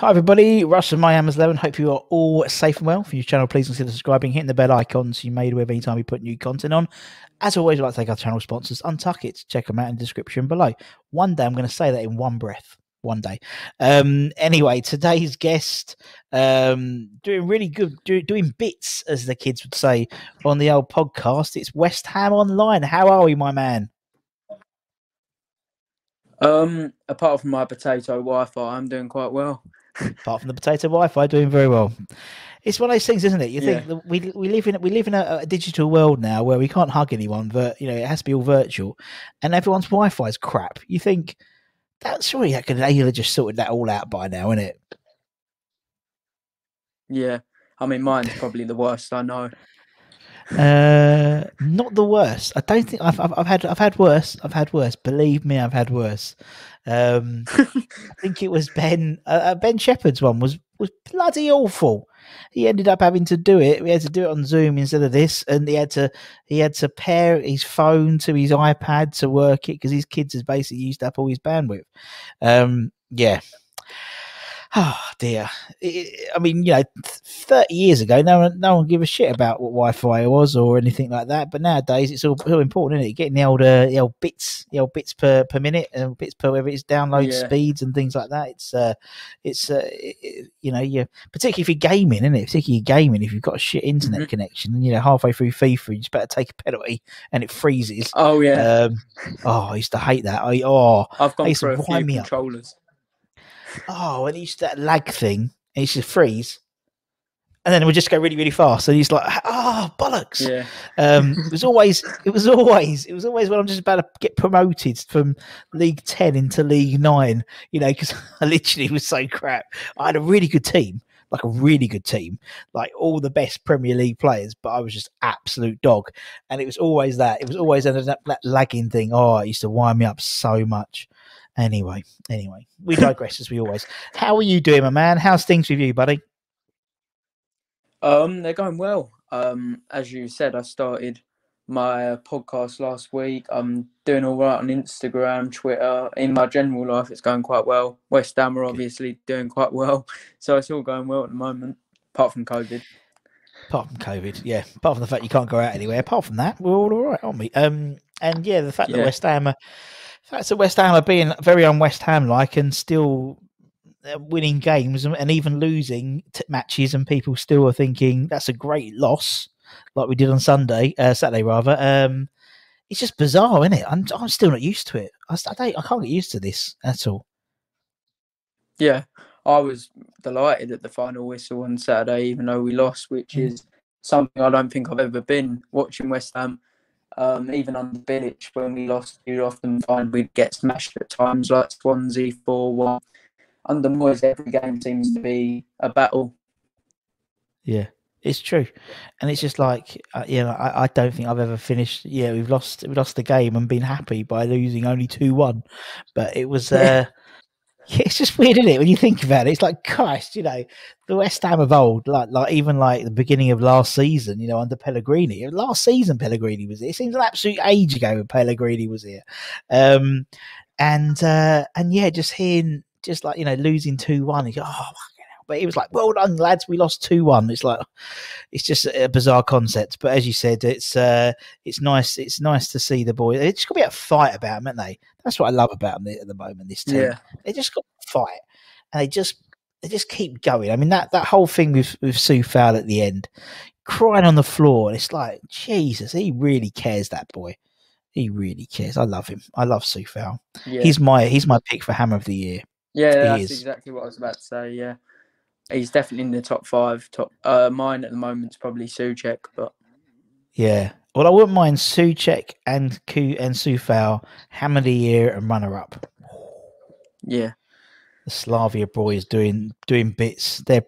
Hi everybody, Russ from Miami's 11. Hope you are all safe and well. For your channel, please consider subscribing, hitting the bell icon so you're made aware of any time we put new content on. As always, we'd like to thank our channel sponsors, Untuck It. Check them out in the description below. One day I'm going to say that in one breath. One day. Anyway, today's guest doing really good, doing bits, as the kids would say on the old podcast. It's West Ham Online. How are we, my man? Apart from my potato Wi-Fi, I'm doing quite well. Apart from the potato Wi-Fi, doing very well. It's one of those things, isn't it? You think that we live in a digital world now where we can't hug anyone, but you know it has to be all virtual, and everyone's Wi-Fi is crap. You think that's really that could have just sorted that all out by now, isn't it? Yeah, I mean mine's probably the worst I know. Not the worst. I don't think I've had worse. Believe me, I've had worse. I think it was Ben Shepherd's one was bloody awful. He ended up having to do it. We had to do it on Zoom instead of this, and he had to pair his phone to his iPad to work it because his kids has basically used up all his bandwidth. Yeah. Oh dear! I mean, you know, 30 years ago, no one gave a shit about what Wi-Fi was or anything like that. But nowadays, it's all important, isn't it? Getting the old bits per minute and bits per whether it's download speeds and things like that. Particularly if you're gaming, isn't it? Particularly gaming, if you've got a shit internet connection, you know, halfway through FIFA, you just better take a penalty and it freezes. Oh yeah. I used to hate that. I've gone through a few controllers. And it's that lag thing, and it's just freeze, and then it would just go really, really fast. And he's like, bollocks! Yeah. It was always when I'm just about to get promoted from League 10 into League 9, you know, because I literally was so crap. I had a really good team, like all the best Premier League players, but I was just absolute dog. And it was always that. It was always that lagging thing. Oh, it used to wind me up so much. Anyway, we digress as we always. How are you doing, my man? How's things with you, buddy? They're going well. As you said, I started my podcast last week. I'm doing all right on Instagram, Twitter. In my general life, it's going quite well. West Ham are obviously doing quite well. So it's all going well at the moment, apart from COVID. Apart from COVID, yeah. Apart from the fact you can't go out anywhere. Apart from that, we're all right, aren't we? And yeah, the fact that West Ham are... That's West Ham are being very un-West Ham-like and still winning games and even losing matches, and people still are thinking that's a great loss, like we did on Saturday. It's just bizarre, isn't it? I'm still not used to it. I can't get used to this at all. Yeah, I was delighted at the final whistle on Saturday, even though we lost, which is something I don't think I've ever been watching West Ham. Even under Bilic, when we lost, you'd often find we'd get smashed at times, like Swansea 4-1. Under Moyes, every game seems to be a battle. Yeah, It's true. And it's just like, you know, I don't think I've ever finished. Yeah, we've lost the game and been happy by losing only 2-1. But it was, it's just weird, isn't it? When you think about it, it's like, Christ, you know, the West Ham of old, like even like the beginning of last season, you know, under Pellegrini. Last season, Pellegrini was here. It seems an absolute age ago when Pellegrini was here. And yeah, just hearing, just like, you know, losing 2-1. You go, oh, my. But it was like, well done, lads, we lost 2-1. It's like, it's just a bizarre concept. But as you said, it's nice. It's nice to see the boys. They just got to be able to fight about them, haven't they? That's what I love about them at the moment. This team, yeah. They just got to fight, and they just keep going. I mean, that whole thing with Sue Fowl at the end, crying on the floor. It's like, Jesus, he really cares, that boy. He really cares. I love him. I love Sue Fowl. Yeah. He's my pick for Hammer of the Year. Yeah, that's exactly what I was about to say. Yeah. He's definitely in the top 5. Mine at the moment is probably Souček, but yeah. Well, I wouldn't mind Souček and Sue Fowl, Hammer of the Year and runner-up. Yeah, the Slavia boys doing bits. Their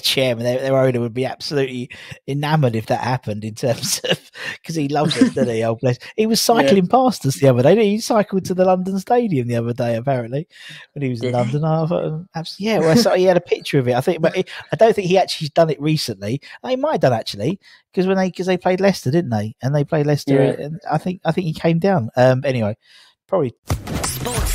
chairman, their owner would be absolutely enamoured if that happened, in terms of, because he loves us, doesn't he? Old bless. He was cycling past us the other day. He cycled to the London Stadium the other day, apparently, when he was in London. I thought, yeah, well, so he had a picture of it. I think, but I don't think he actually done it recently. They might have done actually, because they played Leicester, didn't they? And they played Leicester, and I think he came down. Anyway, probably. Sports